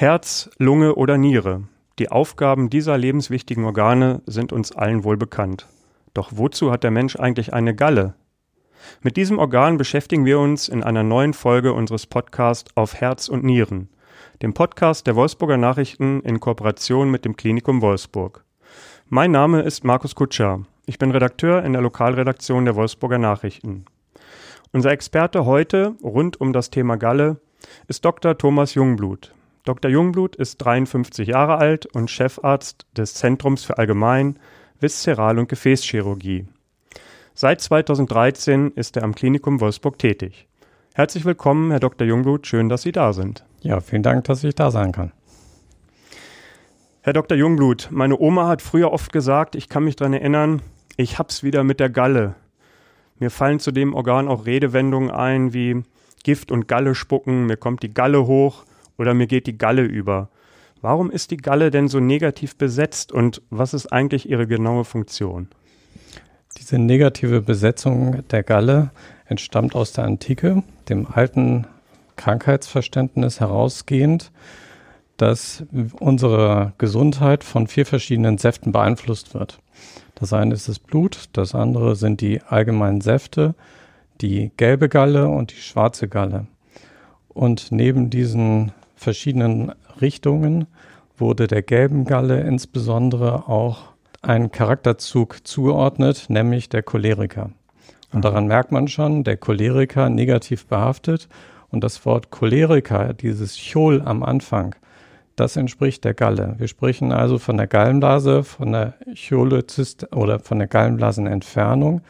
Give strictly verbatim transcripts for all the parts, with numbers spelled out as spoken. Herz, Lunge oder Niere. Die Aufgaben dieser lebenswichtigen Organe sind uns allen wohl bekannt. Doch wozu hat der Mensch eigentlich eine Galle? Mit diesem Organ beschäftigen wir uns in einer neuen Folge unseres Podcasts auf Herz und Nieren, dem Podcast der Wolfsburger Nachrichten in Kooperation mit dem Klinikum Wolfsburg. Mein Name ist Markus Kutscher. Ich bin Redakteur in der Lokalredaktion der Wolfsburger Nachrichten. Unser Experte heute rund um das Thema Galle ist Doktor Thomas Jungblut. Doktor Jungblut ist dreiundfünfzig Jahre alt und Chefarzt des Zentrums für Allgemein-, Viszeral- und Gefäßchirurgie. Seit zweitausenddreizehn ist er am Klinikum Wolfsburg tätig. Herzlich willkommen, Herr Doktor Jungblut, schön, dass Sie da sind. Ja, vielen Dank, dass ich da sein kann. Herr Doktor Jungblut, meine Oma hat früher oft gesagt, ich kann mich daran erinnern, ich hab's wieder mit der Galle. Mir fallen zu dem Organ auch Redewendungen ein wie Gift und Galle spucken, mir kommt die Galle hoch oder mir geht die Galle über. Warum ist die Galle denn so negativ besetzt und was ist eigentlich ihre genaue Funktion? Diese negative Besetzung der Galle entstammt aus der Antike, dem alten Krankheitsverständnis herausgehend, dass unsere Gesundheit von vier verschiedenen Säften beeinflusst wird. Das eine ist das Blut, das andere sind die allgemeinen Säfte, die gelbe Galle und die schwarze Galle. Und neben diesen verschiedenen Richtungen wurde der gelben Galle insbesondere auch ein Charakterzug zugeordnet, nämlich der Choleriker. Und daran merkt man schon, der Choleriker negativ behaftet. Und das Wort Choleriker, dieses Chol am Anfang, das entspricht der Galle. Wir sprechen also von der Gallenblase, von der Cholezyst- oder von der Gallenblasenentfernung,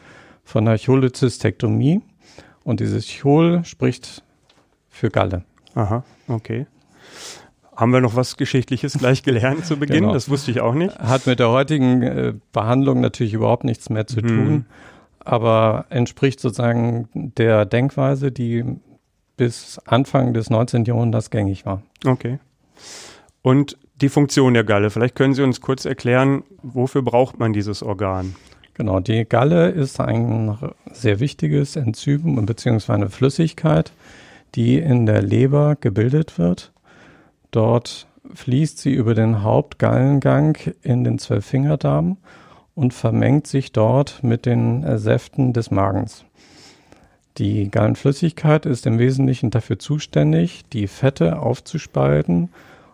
von der Cholezystektomie. Und dieses Chol spricht für Galle. Aha, okay. Haben wir noch was Geschichtliches gleich gelernt zu Beginn? Genau. Das wusste ich auch nicht. Hat mit der heutigen Behandlung natürlich überhaupt nichts mehr zu tun, mhm. aber entspricht sozusagen der Denkweise, die bis Anfang des neunzehnten Jahrhunderts gängig war. Okay. Und die Funktion der Galle. Vielleicht können Sie uns kurz erklären, wofür braucht man dieses Organ? Genau, die Galle ist ein sehr wichtiges Enzym bzw. eine Flüssigkeit, die in der Leber gebildet wird. Dort fließt sie über den Hauptgallengang in den Zwölffingerdarm und vermengt sich dort mit den Säften des Magens. Die Gallenflüssigkeit ist im Wesentlichen dafür zuständig, die Fette aufzuspalten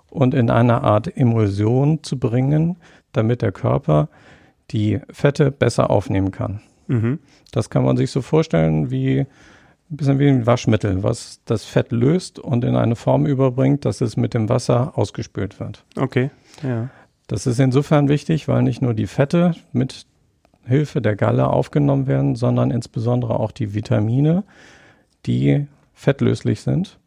und in eine Art Emulsion zu bringen, damit der Körper die Fette besser aufnehmen kann. Mhm. Das kann man sich so vorstellen wie ein bisschen wie ein Waschmittel, was das Fett löst und in eine Form überbringt, dass es mit dem Wasser ausgespült wird. Okay, ja. Das ist insofern wichtig, weil nicht nur die Fette mit Hilfe der Galle aufgenommen werden, sondern insbesondere auch die Vitamine, die fettlöslich sind.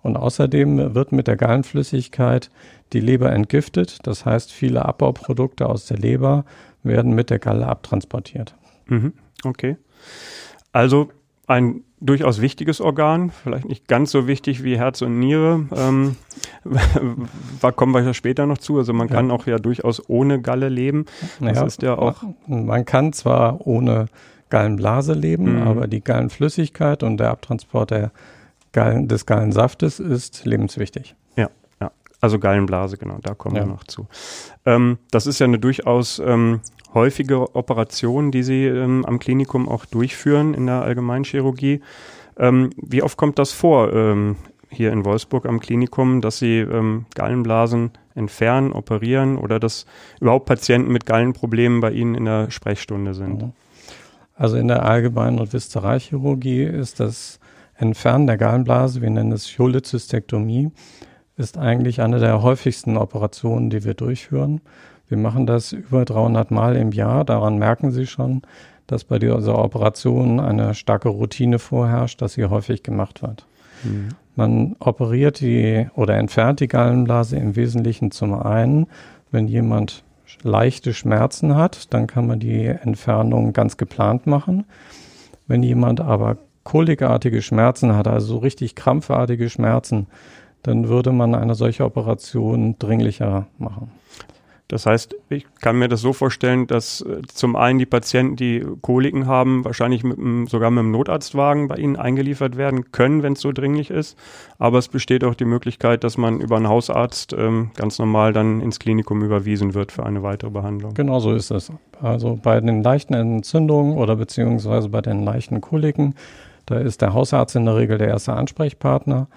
Und außerdem wird mit der Gallenflüssigkeit die Leber entgiftet. Das heißt, viele Abbauprodukte aus der Leber werden mit der Galle abtransportiert. Mhm, okay. Also ein durchaus wichtiges Organ, vielleicht nicht ganz so wichtig wie Herz und Niere. Ähm, da kommen wir ja später noch zu. Also man kann ja auch ja durchaus ohne Galle leben. Das ja, ist ja auch. Man kann zwar ohne Gallenblase leben, mhm. aber die Gallenflüssigkeit und der Abtransport der Gallen, des Gallensaftes ist lebenswichtig. Ja, ja. Also Gallenblase, genau, da kommen ja. wir noch zu. Ähm, das ist ja eine durchaus ähm, häufige Operation, die Sie ähm, am Klinikum auch durchführen in der Allgemeinchirurgie. Ähm, wie oft kommt das vor ähm, hier in Wolfsburg am Klinikum, dass Sie ähm, Gallenblasen entfernen, operieren oder dass überhaupt Patienten mit Gallenproblemen bei Ihnen in der Sprechstunde sind? Also in der Allgemein- und Viszeralchirurgie ist das Entfernen der Gallenblase, wir nennen es Cholezystektomie, ist eigentlich eine der häufigsten Operationen, die wir durchführen. Wir machen das über dreihundert Mal im Jahr. Daran merken Sie schon, dass bei dieser Operation eine starke Routine vorherrscht, dass sie häufig gemacht wird. Mhm. Man operiert die oder entfernt die Gallenblase im Wesentlichen zum einen, wenn jemand leichte Schmerzen hat, dann kann man die Entfernung ganz geplant machen. Wenn jemand aber kolikartige Schmerzen hat, also so richtig krampfartige Schmerzen, dann würde man eine solche Operation dringlicher machen. Das heißt, ich kann mir das so vorstellen, dass zum einen die Patienten, die Koliken haben, wahrscheinlich mit einem, sogar mit einem Notarztwagen bei ihnen eingeliefert werden können, wenn es so dringlich ist. Aber es besteht auch die Möglichkeit, dass man über einen Hausarzt ähm, ganz normal dann ins Klinikum überwiesen wird für eine weitere Behandlung. Genau so ist es. Also bei den leichten Entzündungen oder beziehungsweise bei den leichten Koliken, da ist der Hausarzt in der Regel der erste Ansprechpartner.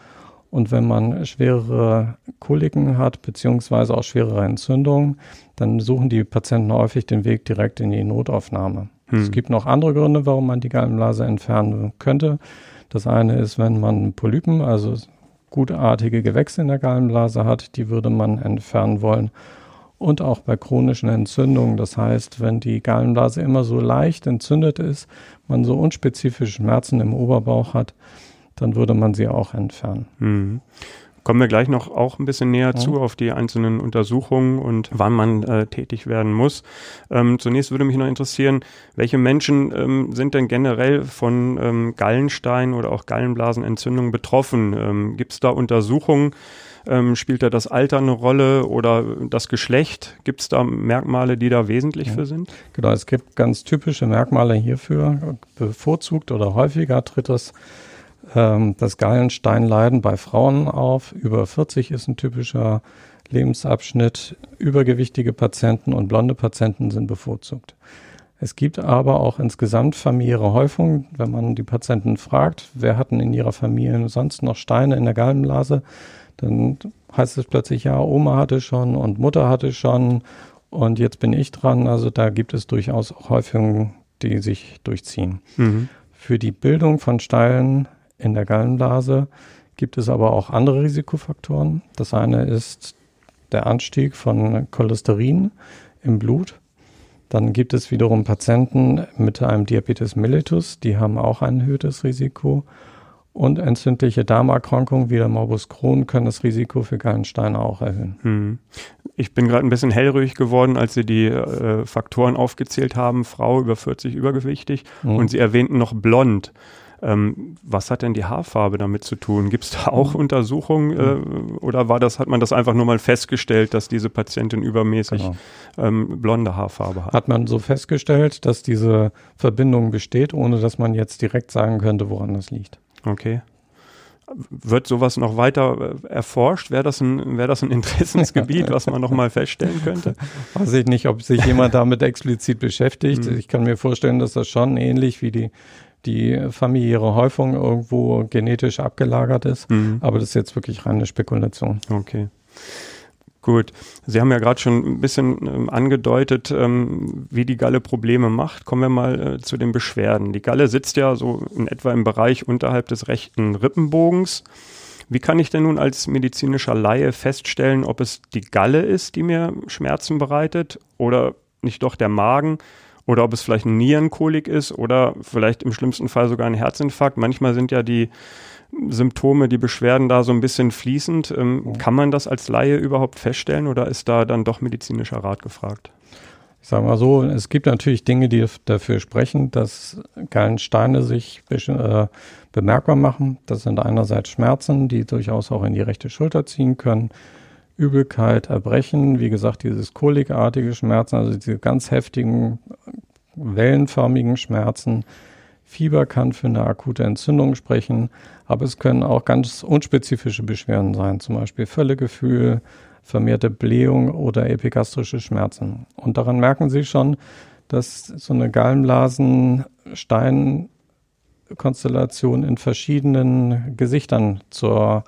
Und wenn man schwerere Koliken hat, beziehungsweise auch schwerere Entzündungen, dann suchen die Patienten häufig den Weg direkt in die Notaufnahme. Hm. Es gibt noch andere Gründe, warum man die Gallenblase entfernen könnte. Das eine ist, wenn man Polypen, also gutartige Gewächse in der Gallenblase hat, die würde man entfernen wollen. Und auch bei chronischen Entzündungen, das heißt, wenn die Gallenblase immer so leicht entzündet ist, man so unspezifische Schmerzen im Oberbauch hat, dann würde man sie auch entfernen. Mhm. Kommen wir gleich noch auch ein bisschen näher ja. zu auf die einzelnen Untersuchungen und wann man äh, tätig werden muss. Ähm, zunächst würde mich noch interessieren, welche Menschen ähm, sind denn generell von ähm, Gallenstein oder auch Gallenblasenentzündungen betroffen? Ähm, Gibt es da Untersuchungen? Ähm, spielt da das Alter eine Rolle oder das Geschlecht? Gibt es da Merkmale, die da wesentlich ja. für sind? Genau, es gibt ganz typische Merkmale hierfür. Bevorzugt oder häufiger tritt das Das Gallensteinleiden bei Frauen auf. Über vierzig ist ein typischer Lebensabschnitt. Übergewichtige Patienten und blonde Patienten sind bevorzugt. Es gibt aber auch insgesamt familiäre Häufungen. Wenn man die Patienten fragt, wer hatten in ihrer Familie sonst noch Steine in der Gallenblase, dann heißt es plötzlich, ja, Oma hatte schon und Mutter hatte schon und jetzt bin ich dran. Also da gibt es durchaus auch Häufungen, die sich durchziehen. Mhm. Für die Bildung von Steinen in der Gallenblase gibt es aber auch andere Risikofaktoren. Das eine ist der Anstieg von Cholesterin im Blut. Dann gibt es wiederum Patienten mit einem Diabetes mellitus, die haben auch ein erhöhtes Risiko. Und entzündliche Darmerkrankungen wie der Morbus Crohn können das Risiko für Gallensteine auch erhöhen. Hm. Ich bin gerade ein bisschen hellrührig geworden, als Sie die äh, Faktoren aufgezählt haben. Frau über vierzig, übergewichtig. Hm. Und Sie erwähnten noch blond. Ähm, was hat denn die Haarfarbe damit zu tun? Gibt es da auch Untersuchungen äh, oder war das, hat man das einfach nur mal festgestellt, dass diese Patientin übermäßig genau. ähm, blonde Haarfarbe hat? Hat man so festgestellt, dass diese Verbindung besteht, ohne dass man jetzt direkt sagen könnte, woran das liegt. Okay. Wird sowas noch weiter erforscht? Wäre das ein, wäre das ein Interessensgebiet, was man noch mal feststellen könnte? Weiß ich nicht, ob sich jemand damit explizit beschäftigt. Hm. Ich kann mir vorstellen, dass das schon ähnlich wie die die familiäre Häufung irgendwo genetisch abgelagert ist. Mhm. Aber das ist jetzt wirklich reine Spekulation. Okay, gut. Sie haben ja gerade schon ein bisschen angedeutet, ähm, wie die Galle Probleme macht. Kommen wir mal äh, zu den Beschwerden. Die Galle sitzt ja so in etwa im Bereich unterhalb des rechten Rippenbogens. Wie kann ich denn nun als medizinischer Laie feststellen, ob es die Galle ist, die mir Schmerzen bereitet oder nicht doch der Magen? Oder ob es vielleicht eine Nierenkolik ist oder vielleicht im schlimmsten Fall sogar ein Herzinfarkt. Manchmal sind ja die Symptome, die Beschwerden da so ein bisschen fließend. Ähm, kann man das als Laie überhaupt feststellen oder ist da dann doch medizinischer Rat gefragt? Ich sage mal so, es gibt natürlich Dinge, die dafür sprechen, dass Gallensteine sich äh, bemerkbar machen. Das sind einerseits Schmerzen, die durchaus auch in die rechte Schulter ziehen können. Übelkeit, Erbrechen, wie gesagt, dieses kolikartige Schmerzen, also diese ganz heftigen, wellenförmigen Schmerzen. Fieber kann für eine akute Entzündung sprechen, aber es können auch ganz unspezifische Beschwerden sein, zum Beispiel Völlegefühl, vermehrte Blähung oder epigastrische Schmerzen. Und daran merken Sie schon, dass so eine Gallenblasensteinkonstellation in verschiedenen Gesichtern zur,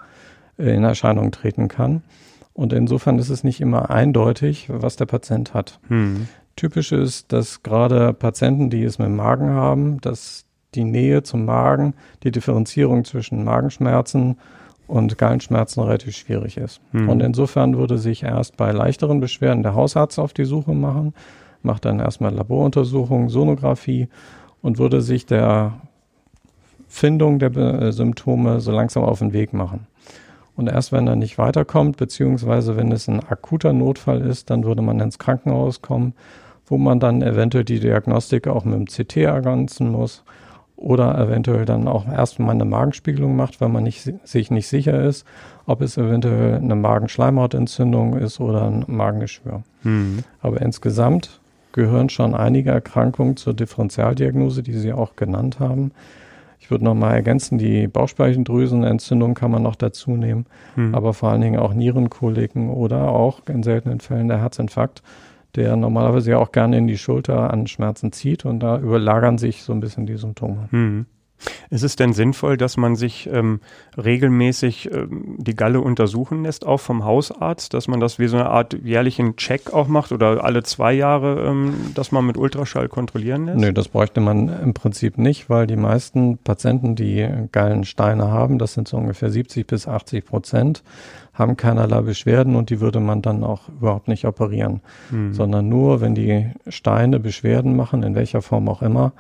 in Erscheinung treten kann. Und insofern ist es nicht immer eindeutig, was der Patient hat. Hm. Typisch ist, dass gerade Patienten, die es mit dem Magen haben, dass die Nähe zum Magen, die Differenzierung zwischen Magenschmerzen und Gallenschmerzen relativ schwierig ist. Hm. Und insofern würde sich erst bei leichteren Beschwerden der Hausarzt auf die Suche machen, macht dann erstmal Laboruntersuchungen, Sonographie und würde sich der Findung der Be- Symptome so langsam auf den Weg machen. Und erst wenn er nicht weiterkommt, beziehungsweise wenn es ein akuter Notfall ist, dann würde man ins Krankenhaus kommen, wo man dann eventuell die Diagnostik auch mit dem C T ergänzen muss oder eventuell dann auch erstmal eine Magenspiegelung macht, weil man nicht, sich nicht sicher ist, ob es eventuell eine Magenschleimhautentzündung ist oder ein Magengeschwür. Mhm. Aber insgesamt gehören schon einige Erkrankungen zur Differentialdiagnose, die Sie auch genannt haben. Ich würde noch mal ergänzen, die Bauchspeicheldrüsenentzündung kann man noch dazu nehmen, mhm. aber vor allen Dingen auch Nierenkoliken oder auch in seltenen Fällen der Herzinfarkt, der normalerweise ja auch gerne in die Schulter an Schmerzen zieht, und da überlagern sich so ein bisschen die Symptome. Hm. Ist es denn sinnvoll, dass man sich ähm, regelmäßig ähm, die Galle untersuchen lässt, auch vom Hausarzt, dass man das wie so eine Art jährlichen Check auch macht oder alle zwei Jahre, ähm, dass man mit Ultraschall kontrollieren lässt? Nö, das bräuchte man im Prinzip nicht, weil die meisten Patienten, die Gallensteine haben, das sind so ungefähr siebzig bis achtzig Prozent, haben keinerlei Beschwerden, und die würde man dann auch überhaupt nicht operieren, mhm. sondern nur, wenn die Steine Beschwerden machen, in welcher Form auch immer,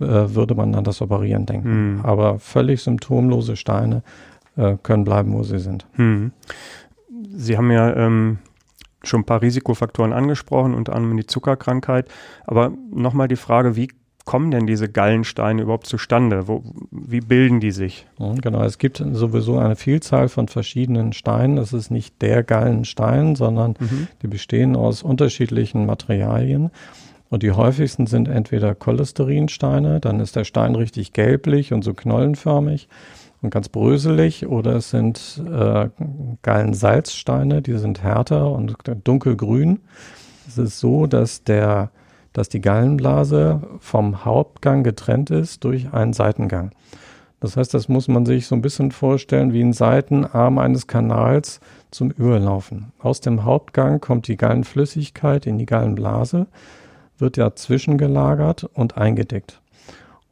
würde man an das Operieren denken. Hm. Aber völlig symptomlose Steine äh, können bleiben, wo sie sind. Hm. Sie haben ja ähm, schon ein paar Risikofaktoren angesprochen, unter anderem die Zuckerkrankheit. Aber nochmal die Frage, wie kommen denn diese Gallensteine überhaupt zustande? Wo, wie bilden die sich? Hm, genau, es gibt sowieso eine Vielzahl von verschiedenen Steinen. Es ist nicht der Gallenstein, sondern mhm. die bestehen aus unterschiedlichen Materialien. Und die häufigsten sind entweder Cholesterinsteine, dann ist der Stein richtig gelblich und so knollenförmig und ganz bröselig, oder es sind äh, Gallensalzsteine, die sind härter und dunkelgrün. Es ist so, dass, der, dass die Gallenblase vom Hauptgang getrennt ist durch einen Seitengang. Das heißt, das muss man sich so ein bisschen vorstellen wie einen Seitenarm eines Kanals zum Überlaufen. Aus dem Hauptgang kommt die Gallenflüssigkeit in die Gallenblase, wird ja zwischengelagert und eingedickt.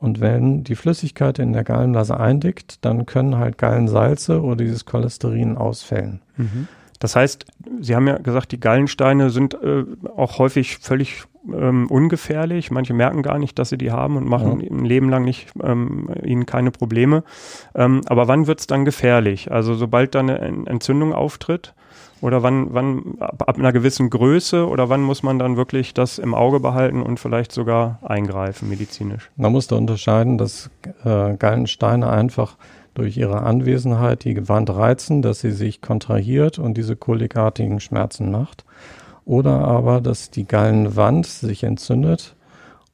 Und wenn die Flüssigkeit in der Gallenblase eindickt, dann können halt Gallensalze oder dieses Cholesterin ausfällen. Mhm. Das heißt, Sie haben ja gesagt, die Gallensteine sind äh, auch häufig völlig ähm, ungefährlich. Manche merken gar nicht, dass sie die haben und machen ja. ein Leben lang nicht ähm, ihnen keine Probleme. Ähm, aber wann wird es dann gefährlich? Also sobald dann eine Entzündung auftritt? Oder wann, wann ab einer gewissen Größe, oder wann muss man dann wirklich das im Auge behalten und vielleicht sogar eingreifen medizinisch? Man muss da unterscheiden, dass äh, Gallensteine einfach durch ihre Anwesenheit die Wand reizen, dass sie sich kontrahiert und diese kolikartigen Schmerzen macht. Oder aber, dass die Gallenwand sich entzündet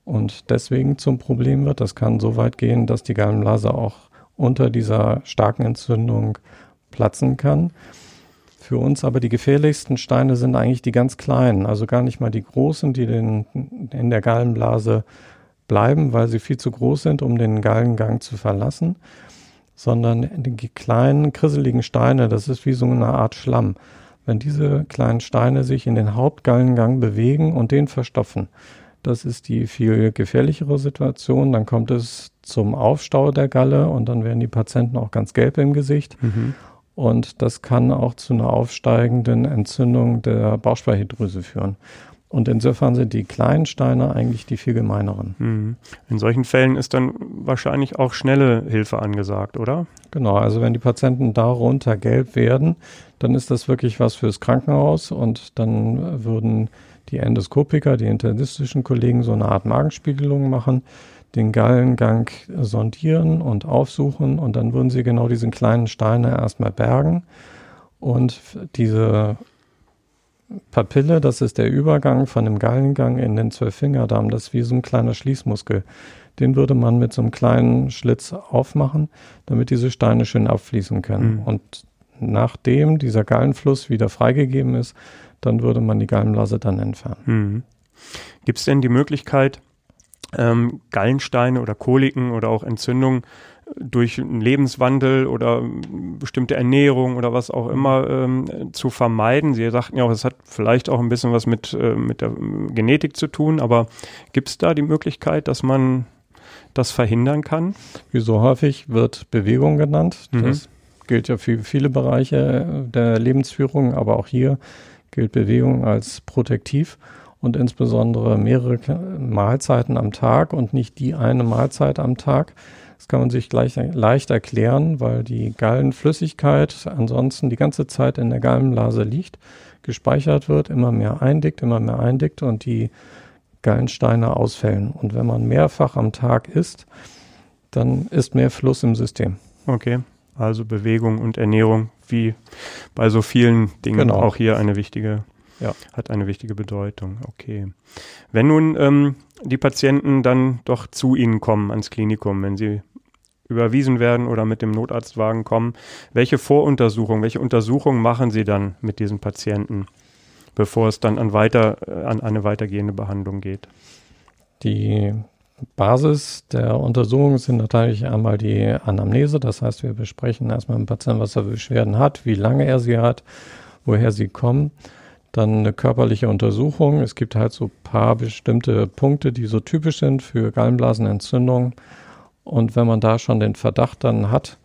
und deswegen zum Problem wird. Das kann so weit gehen, dass die Gallenblase auch unter dieser starken Entzündung platzen kann. Für uns aber die gefährlichsten Steine sind eigentlich die ganz kleinen, also gar nicht mal die großen, die den, in der Gallenblase bleiben, weil sie viel zu groß sind, um den Gallengang zu verlassen, sondern die kleinen, krisseligen Steine, das ist wie so eine Art Schlamm. Wenn diese kleinen Steine sich in den Hauptgallengang bewegen und den verstopfen, das ist die viel gefährlichere Situation, dann kommt es zum Aufstau der Galle und dann werden die Patienten auch ganz gelb im Gesicht. Mhm. Und das kann auch zu einer aufsteigenden Entzündung der Bauchspeicheldrüse führen. Und insofern sind die kleinen Steine eigentlich die viel gemeineren. Mhm. In solchen Fällen ist dann wahrscheinlich auch schnelle Hilfe angesagt, oder? Genau, also wenn die Patienten darunter gelb werden, dann ist das wirklich was fürs Krankenhaus. Und dann würden die Endoskopiker, die internistischen Kollegen, so eine Art Magenspiegelung machen, den Gallengang sondieren und aufsuchen, und dann würden sie genau diesen kleinen Steine erstmal bergen. Und diese Papille, das ist der Übergang von dem Gallengang in den Zwölffingerdarm, das ist wie so ein kleiner Schließmuskel. Den würde man mit so einem kleinen Schlitz aufmachen, damit diese Steine schön abfließen können. Mhm. Und nachdem dieser Gallenfluss wieder freigegeben ist, dann würde man die Gallenblase dann entfernen. Mhm. Gibt es denn die Möglichkeit, Ähm, Gallensteine oder Koliken oder auch Entzündungen durch einen Lebenswandel oder bestimmte Ernährung oder was auch immer ähm, zu vermeiden? Sie sagten ja auch, es hat vielleicht auch ein bisschen was mit, äh, mit der Genetik zu tun, aber gibt es da die Möglichkeit, dass man das verhindern kann? Wie so häufig wird Bewegung genannt. Mhm. Das gilt ja für viele Bereiche der Lebensführung, aber auch hier gilt Bewegung als protektiv. Und insbesondere mehrere Mahlzeiten am Tag und nicht die eine Mahlzeit am Tag. Das kann man sich gleich leicht erklären, weil die Gallenflüssigkeit ansonsten die ganze Zeit in der Gallenblase liegt, gespeichert wird, immer mehr eindickt, immer mehr eindickt und die Gallensteine ausfällen. Und wenn man mehrfach am Tag isst, dann ist mehr Fluss im System. Okay, also Bewegung und Ernährung, wie bei so vielen Dingen, genau, auch hier eine wichtige, ja, hat eine wichtige Bedeutung. Okay. Wenn nun ähm, die Patienten dann doch zu Ihnen kommen ans Klinikum, wenn sie überwiesen werden oder mit dem Notarztwagen kommen, welche Voruntersuchungen, welche Untersuchungen machen Sie dann mit diesen Patienten, bevor es dann an, weiter, an eine weitergehende Behandlung geht? Die Basis der Untersuchung sind natürlich einmal die Anamnese, das heißt, wir besprechen erstmal mit dem Patienten, was er für Beschwerden hat, wie lange er sie hat, woher sie kommen. Dann eine körperliche Untersuchung. Es gibt halt so ein paar bestimmte Punkte, die so typisch sind für Gallenblasenentzündung. Und wenn man da schon den Verdacht dann hat,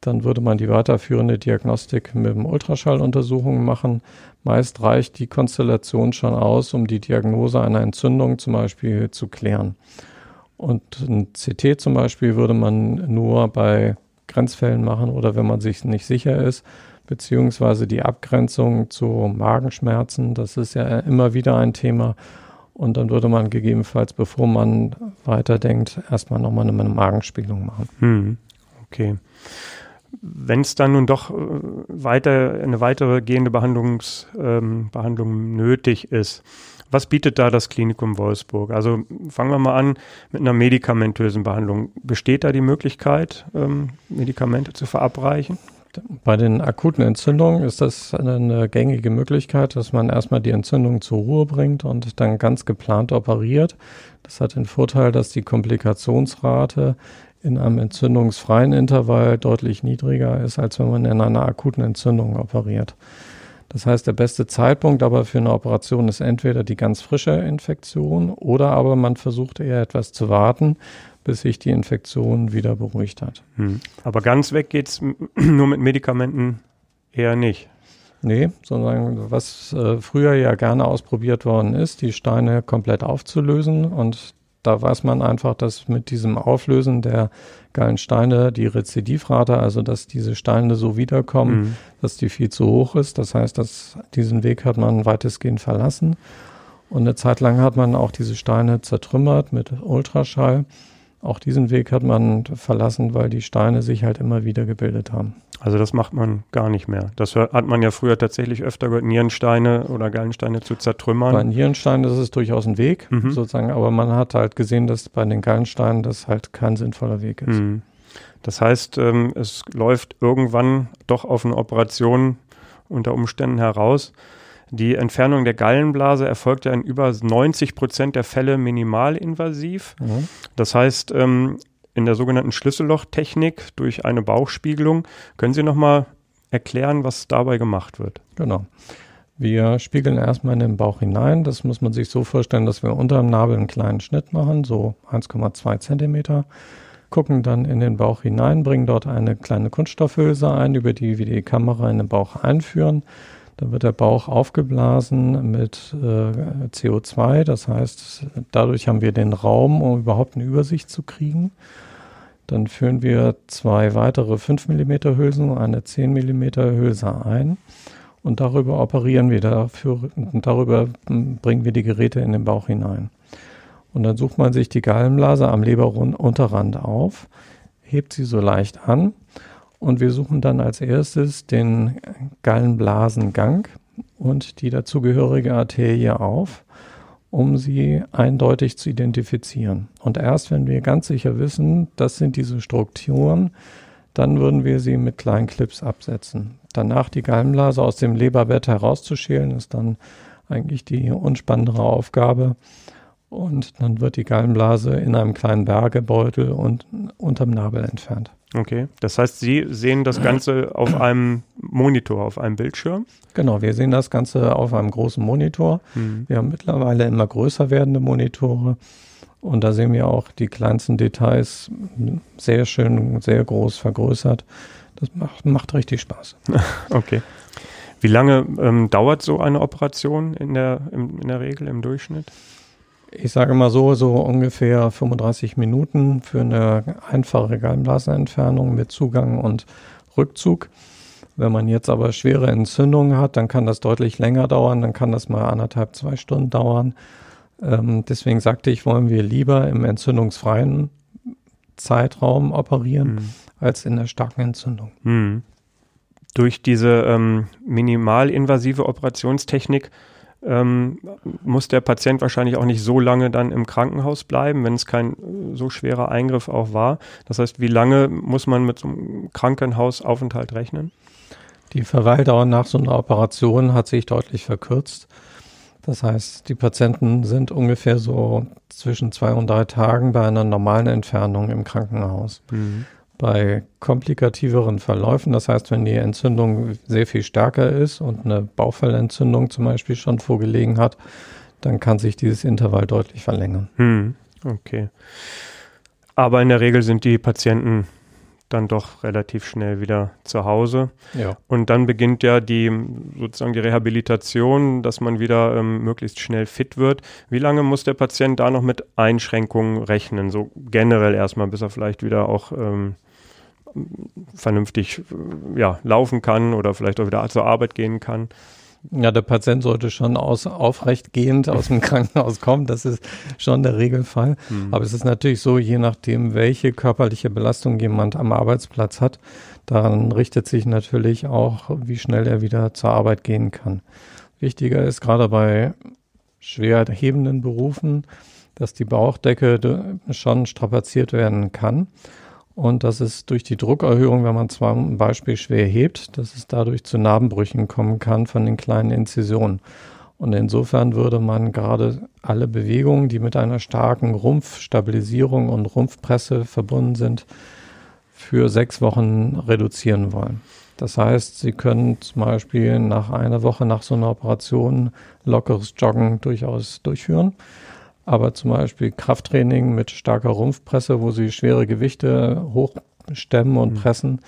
dann würde man die weiterführende Diagnostik mit Ultraschalluntersuchungen machen. Meist reicht die Konstellation schon aus, um die Diagnose einer Entzündung zum Beispiel zu klären. Und ein C T zum Beispiel würde man nur bei Grenzfällen machen oder wenn man sich nicht sicher ist, beziehungsweise die Abgrenzung zu Magenschmerzen, das ist ja immer wieder ein Thema. Und dann würde man gegebenenfalls, bevor man weiterdenkt, erstmal nochmal eine Magenspiegelung machen. Hm, okay. Wenn es dann nun doch weiter, eine weitere gehende Behandlungs, ähm, Behandlung nötig ist, was bietet da das Klinikum Wolfsburg? Also fangen wir mal an mit einer medikamentösen Behandlung. Besteht da die Möglichkeit, ähm, Medikamente zu verabreichen? Bei den akuten Entzündungen ist das eine gängige Möglichkeit, dass man erstmal die Entzündung zur Ruhe bringt und dann ganz geplant operiert. Das hat den Vorteil, dass die Komplikationsrate in einem entzündungsfreien Intervall deutlich niedriger ist, als wenn man in einer akuten Entzündung operiert. Das heißt, der beste Zeitpunkt aber für eine Operation ist entweder die ganz frische Infektion oder aber man versucht eher etwas zu warten, bis sich die Infektion wieder beruhigt hat. Hm. Aber ganz weg geht es nur mit Medikamenten eher nicht? Nee, sondern was äh, früher ja gerne ausprobiert worden ist, die Steine komplett aufzulösen. Und da weiß man einfach, dass mit diesem Auflösen der Gallensteine die Rezidivrate, also dass diese Steine so wiederkommen, hm. dass die viel zu hoch ist. Das heißt, dass diesen Weg hat man weitestgehend verlassen. Und eine Zeit lang hat man auch diese Steine zertrümmert mit Ultraschall. Auch diesen Weg hat man verlassen, weil die Steine sich halt immer wieder gebildet haben. Also das macht man gar nicht mehr. Das hat man ja früher tatsächlich öfter gehört, Nierensteine oder Gallensteine zu zertrümmern. Bei Nierensteinen ist es durchaus ein Weg, mhm. sozusagen, aber man hat halt gesehen, dass bei den Gallensteinen das halt kein sinnvoller Weg ist. Mhm. Das heißt, ähm, es läuft irgendwann doch auf eine Operation unter Umständen heraus. Die Entfernung der Gallenblase erfolgt ja in über neunzig Prozent der Fälle minimalinvasiv. Mhm. Das heißt, ähm, in der sogenannten Schlüssellochtechnik durch eine Bauchspiegelung. Können Sie nochmal erklären, was dabei gemacht wird? Genau. Wir spiegeln erstmal in den Bauch hinein. Das muss man sich so vorstellen, dass wir unter dem Nabel einen kleinen Schnitt machen, so eins Komma zwei Zentimeter. Gucken dann in den Bauch hinein, bringen dort eine kleine Kunststoffhülse ein, über die wir die Kamera in den Bauch einführen. Dann wird der Bauch aufgeblasen mit äh, C O zwei. Das heißt, dadurch haben wir den Raum, um überhaupt eine Übersicht zu kriegen. Dann führen wir zwei weitere fünf Millimeter Hülsen und eine zehn Millimeter Hülse ein. Und darüber operieren wir. Dafür, darüber bringen wir die Geräte in den Bauch hinein. Und dann sucht man sich die Gallenblase am Leberunterrand auf, hebt sie so leicht an. Und wir suchen dann als erstes den Gallenblasengang und die dazugehörige Arterie auf, um sie eindeutig zu identifizieren. Und erst wenn wir ganz sicher wissen, das sind diese Strukturen, dann würden wir sie mit kleinen Clips absetzen. Danach die Gallenblase aus dem Leberbett herauszuschälen, ist dann eigentlich die unspannendere Aufgabe. Und dann wird die Gallenblase in einem kleinen Bergebeutel und unterm Nabel entfernt. Okay, das heißt, Sie sehen das Ganze auf einem Monitor, auf einem Bildschirm? Genau, wir sehen das Ganze auf einem großen Monitor. Mhm. Wir haben mittlerweile immer größer werdende Monitore und da sehen wir auch die kleinsten Details sehr schön, sehr groß vergrößert. Das macht, macht richtig Spaß. Okay. Wie lange ähm, dauert so eine Operation in der, im, in der Regel, im Durchschnitt? Ich sage mal so, so ungefähr fünfunddreißig Minuten für eine einfache Gallenblasenentfernung mit Zugang und Rückzug. Wenn man jetzt aber schwere Entzündungen hat, dann kann das deutlich länger dauern, dann kann das mal anderthalb, zwei Stunden dauern. Ähm, deswegen sagte ich, wollen wir lieber im entzündungsfreien Zeitraum operieren, mhm. als in der starken Entzündung. Mhm. Durch diese ähm, minimalinvasive Operationstechnik ähm, muss der Patient wahrscheinlich auch nicht so lange dann im Krankenhaus bleiben, wenn es kein so schwerer Eingriff auch war. Das heißt, wie lange muss man mit so einem Krankenhausaufenthalt rechnen? Die Verweildauer nach so einer Operation hat sich deutlich verkürzt. Das heißt, die Patienten sind ungefähr so zwischen zwei und drei Tagen bei einer normalen Entfernung im Krankenhaus. Mhm. Bei komplikativeren Verläufen, das heißt, wenn die Entzündung sehr viel stärker ist und eine Bauchfellentzündung zum Beispiel schon vorgelegen hat, dann kann sich dieses Intervall deutlich verlängern. Hm, okay. Aber in der Regel sind die Patienten dann doch relativ schnell wieder zu Hause. Ja. Und dann beginnt ja die sozusagen die Rehabilitation, dass man wieder ähm, möglichst schnell fit wird. Wie lange muss der Patient da noch mit Einschränkungen rechnen? So generell erstmal, bis er vielleicht wieder auch ähm, vernünftig äh, ja, laufen kann oder vielleicht auch wieder zur Arbeit gehen kann. Ja, der Patient sollte schon aus, aufrechtgehend aus dem Krankenhaus kommen, das ist schon der Regelfall. Mhm. Aber es ist natürlich so, je nachdem, welche körperliche Belastung jemand am Arbeitsplatz hat, daran richtet sich natürlich auch, wie schnell er wieder zur Arbeit gehen kann. Wichtiger ist gerade bei schwer hebenden Berufen, dass die Bauchdecke schon strapaziert werden kann. Und das ist durch die Druckerhöhung, wenn man zum Beispiel schwer hebt, dass es dadurch zu Narbenbrüchen kommen kann von den kleinen Inzisionen. Und insofern würde man gerade alle Bewegungen, die mit einer starken Rumpfstabilisierung und Rumpfpresse verbunden sind, für sechs Wochen reduzieren wollen. Das heißt, Sie können zum Beispiel nach einer Woche nach so einer Operation lockeres Joggen durchaus durchführen. Aber zum Beispiel Krafttraining mit starker Rumpfpresse, wo sie schwere Gewichte hochstemmen und mhm. pressen,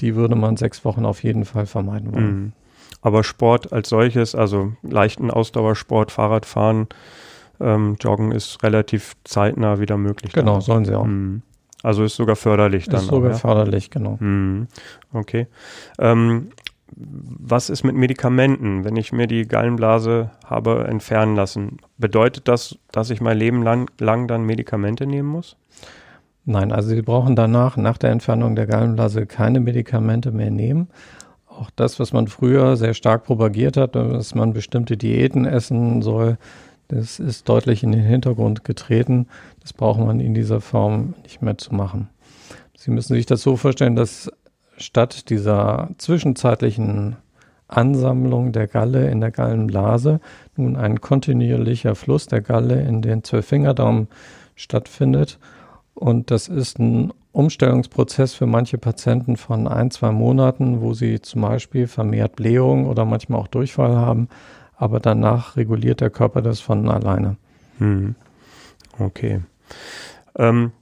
die würde man sechs Wochen auf jeden Fall vermeiden wollen. Mhm. Aber Sport als solches, also leichten Ausdauersport, Fahrradfahren, ähm, Joggen ist relativ zeitnah wieder möglich. Genau, dann. Sollen sie auch. Mhm. Also ist sogar förderlich dann. Ist sogar auch, förderlich, ja? Genau. Mhm. Okay. Ähm, Was ist mit Medikamenten, wenn ich mir die Gallenblase habe entfernen lassen? Bedeutet das, dass ich mein Leben lang, lang dann Medikamente nehmen muss? Nein, also Sie brauchen danach, nach der Entfernung der Gallenblase, keine Medikamente mehr nehmen. Auch das, was man früher sehr stark propagiert hat, dass man bestimmte Diäten essen soll, das ist deutlich in den Hintergrund getreten. Das braucht man in dieser Form nicht mehr zu machen. Sie müssen sich das so vorstellen, dass statt dieser zwischenzeitlichen Ansammlung der Galle in der Gallenblase nun ein kontinuierlicher Fluss der Galle in den Zwölffingerdarm stattfindet. Und das ist ein Umstellungsprozess für manche Patienten von ein, zwei Monaten, wo sie zum Beispiel vermehrt Blähung oder manchmal auch Durchfall haben. Aber danach reguliert der Körper das von alleine. Hm. Okay. Ähm,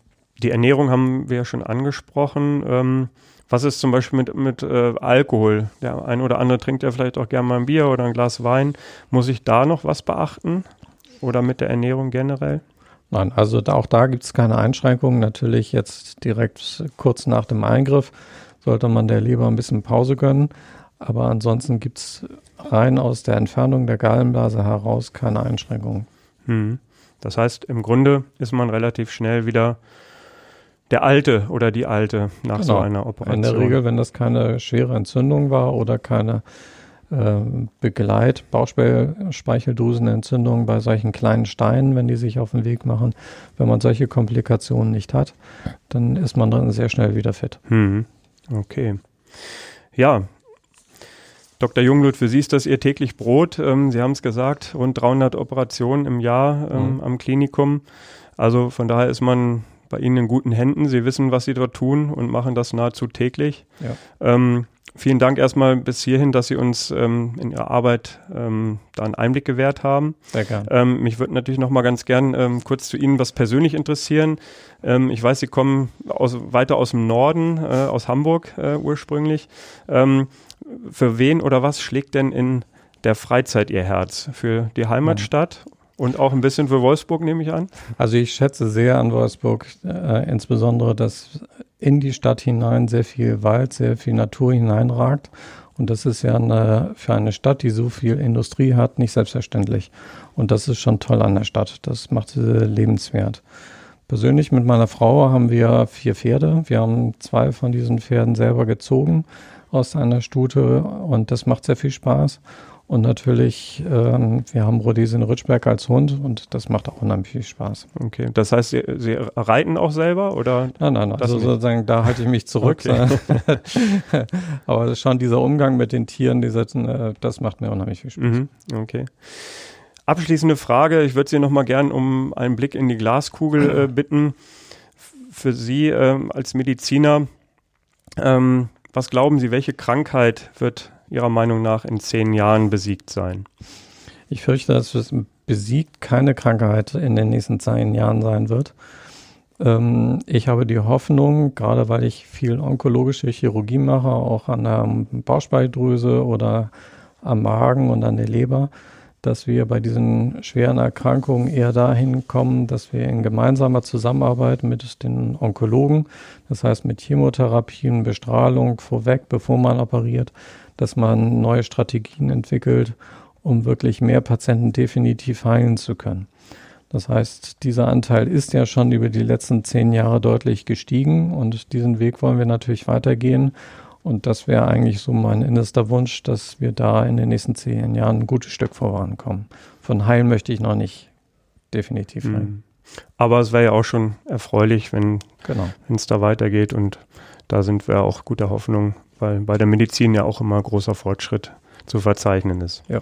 die Ernährung haben wir ja schon angesprochen. Ähm Was ist zum Beispiel mit, mit äh, Alkohol? Der ein oder andere trinkt ja vielleicht auch gerne mal ein Bier oder ein Glas Wein. Muss ich da noch was beachten? Oder mit der Ernährung generell? Nein, also da, auch da gibt es keine Einschränkungen. Natürlich jetzt direkt kurz nach dem Eingriff sollte man der Leber ein bisschen Pause gönnen. Aber ansonsten gibt es rein aus der Entfernung der Gallenblase heraus keine Einschränkungen. Hm. Das heißt, im Grunde ist man relativ schnell wieder der Alte oder die Alte nach genau. so einer Operation. In der Regel, wenn das keine schwere Entzündung war oder keine äh, Begleit-Bauchspeicheldrüsenentzündung bei solchen kleinen Steinen, wenn die sich auf den Weg machen, wenn man solche Komplikationen nicht hat, dann ist man dann sehr schnell wieder fit. Hm. Okay. Ja, Doktor Jungblut, für Sie ist das Ihr täglich Brot. Ähm, Sie haben es gesagt, rund dreihundert Operationen im Jahr ähm, mhm. am Klinikum. Also von daher ist man bei Ihnen in guten Händen. Sie wissen, was Sie dort tun und machen das nahezu täglich. Ja. Ähm, vielen Dank erstmal bis hierhin, dass Sie uns ähm, in Ihrer Arbeit ähm, da einen Einblick gewährt haben. Sehr gerne. Ähm, mich würde natürlich noch mal ganz gern ähm, kurz zu Ihnen was persönlich interessieren. Ähm, ich weiß, Sie kommen aus, weiter aus dem Norden, äh, aus Hamburg äh, ursprünglich. Ähm, für wen oder was schlägt denn in der Freizeit Ihr Herz? Für die Heimatstadt? Mhm. Und auch ein bisschen für Wolfsburg, nehme ich an? Also ich schätze sehr an Wolfsburg, äh, insbesondere, dass in die Stadt hinein sehr viel Wald, sehr viel Natur hineinragt. Und das ist ja eine, für eine Stadt, die so viel Industrie hat, nicht selbstverständlich. Und das ist schon toll an der Stadt. Das macht sie lebenswert. Persönlich mit meiner Frau haben wir vier Pferde. Wir haben zwei von diesen Pferden selber gezogen aus einer Stute und das macht sehr viel Spaß. Und natürlich, ähm, wir haben Rhodesien Ridgeback als Hund und das macht auch unheimlich viel Spaß. Okay, das heißt, Sie, Sie reiten auch selber oder? Nein, nein, nein. Also nicht? Sozusagen, da halte ich mich zurück. Okay. Aber schon dieser Umgang mit den Tieren, die sitzen, äh, das macht mir unheimlich viel Spaß. Mhm. Okay. Abschließende Frage. Ich würde Sie nochmal gern um einen Blick in die Glaskugel äh, bitten. Für Sie äh, als Mediziner, ähm, was glauben Sie, welche Krankheit wird Ihrer Meinung nach in zehn Jahren besiegt sein? Ich fürchte, dass es besiegt keine Krankheit in den nächsten zehn Jahren sein wird. Ähm, ich habe die Hoffnung, gerade weil ich viel onkologische Chirurgie mache, auch an der Bauchspeicheldrüse oder am Magen und an der Leber, dass wir bei diesen schweren Erkrankungen eher dahin kommen, dass wir in gemeinsamer Zusammenarbeit mit den Onkologen, das heißt mit Chemotherapien, Bestrahlung vorweg, bevor man operiert, dass man neue Strategien entwickelt, um wirklich mehr Patienten definitiv heilen zu können. Das heißt, dieser Anteil ist ja schon über die letzten zehn Jahre deutlich gestiegen und diesen Weg wollen wir natürlich weitergehen. Und das wäre eigentlich so mein innerster Wunsch, dass wir da in den nächsten zehn Jahren ein gutes Stück vorankommen. Von heilen möchte ich noch nicht definitiv heilen. Aber es wäre ja auch schon erfreulich, wenn genau. es da weitergeht und da sind wir auch guter Hoffnung, weil bei der Medizin ja auch immer großer Fortschritt zu verzeichnen ist. Ja.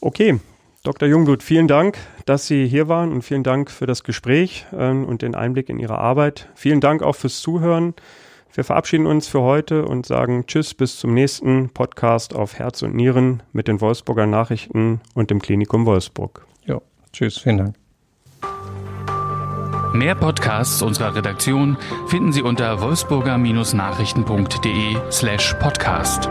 Okay, Doktor Jungblut, vielen Dank, dass Sie hier waren und vielen Dank für das Gespräch äh, und den Einblick in Ihre Arbeit. Vielen Dank auch fürs Zuhören. Wir verabschieden uns für heute und sagen Tschüss, bis zum nächsten Podcast auf Herz und Nieren mit den Wolfsburger Nachrichten und dem Klinikum Wolfsburg. Ja, tschüss, vielen Dank. Mehr Podcasts unserer Redaktion finden Sie unter wolfsburger Nachrichten punkt de slash podcast.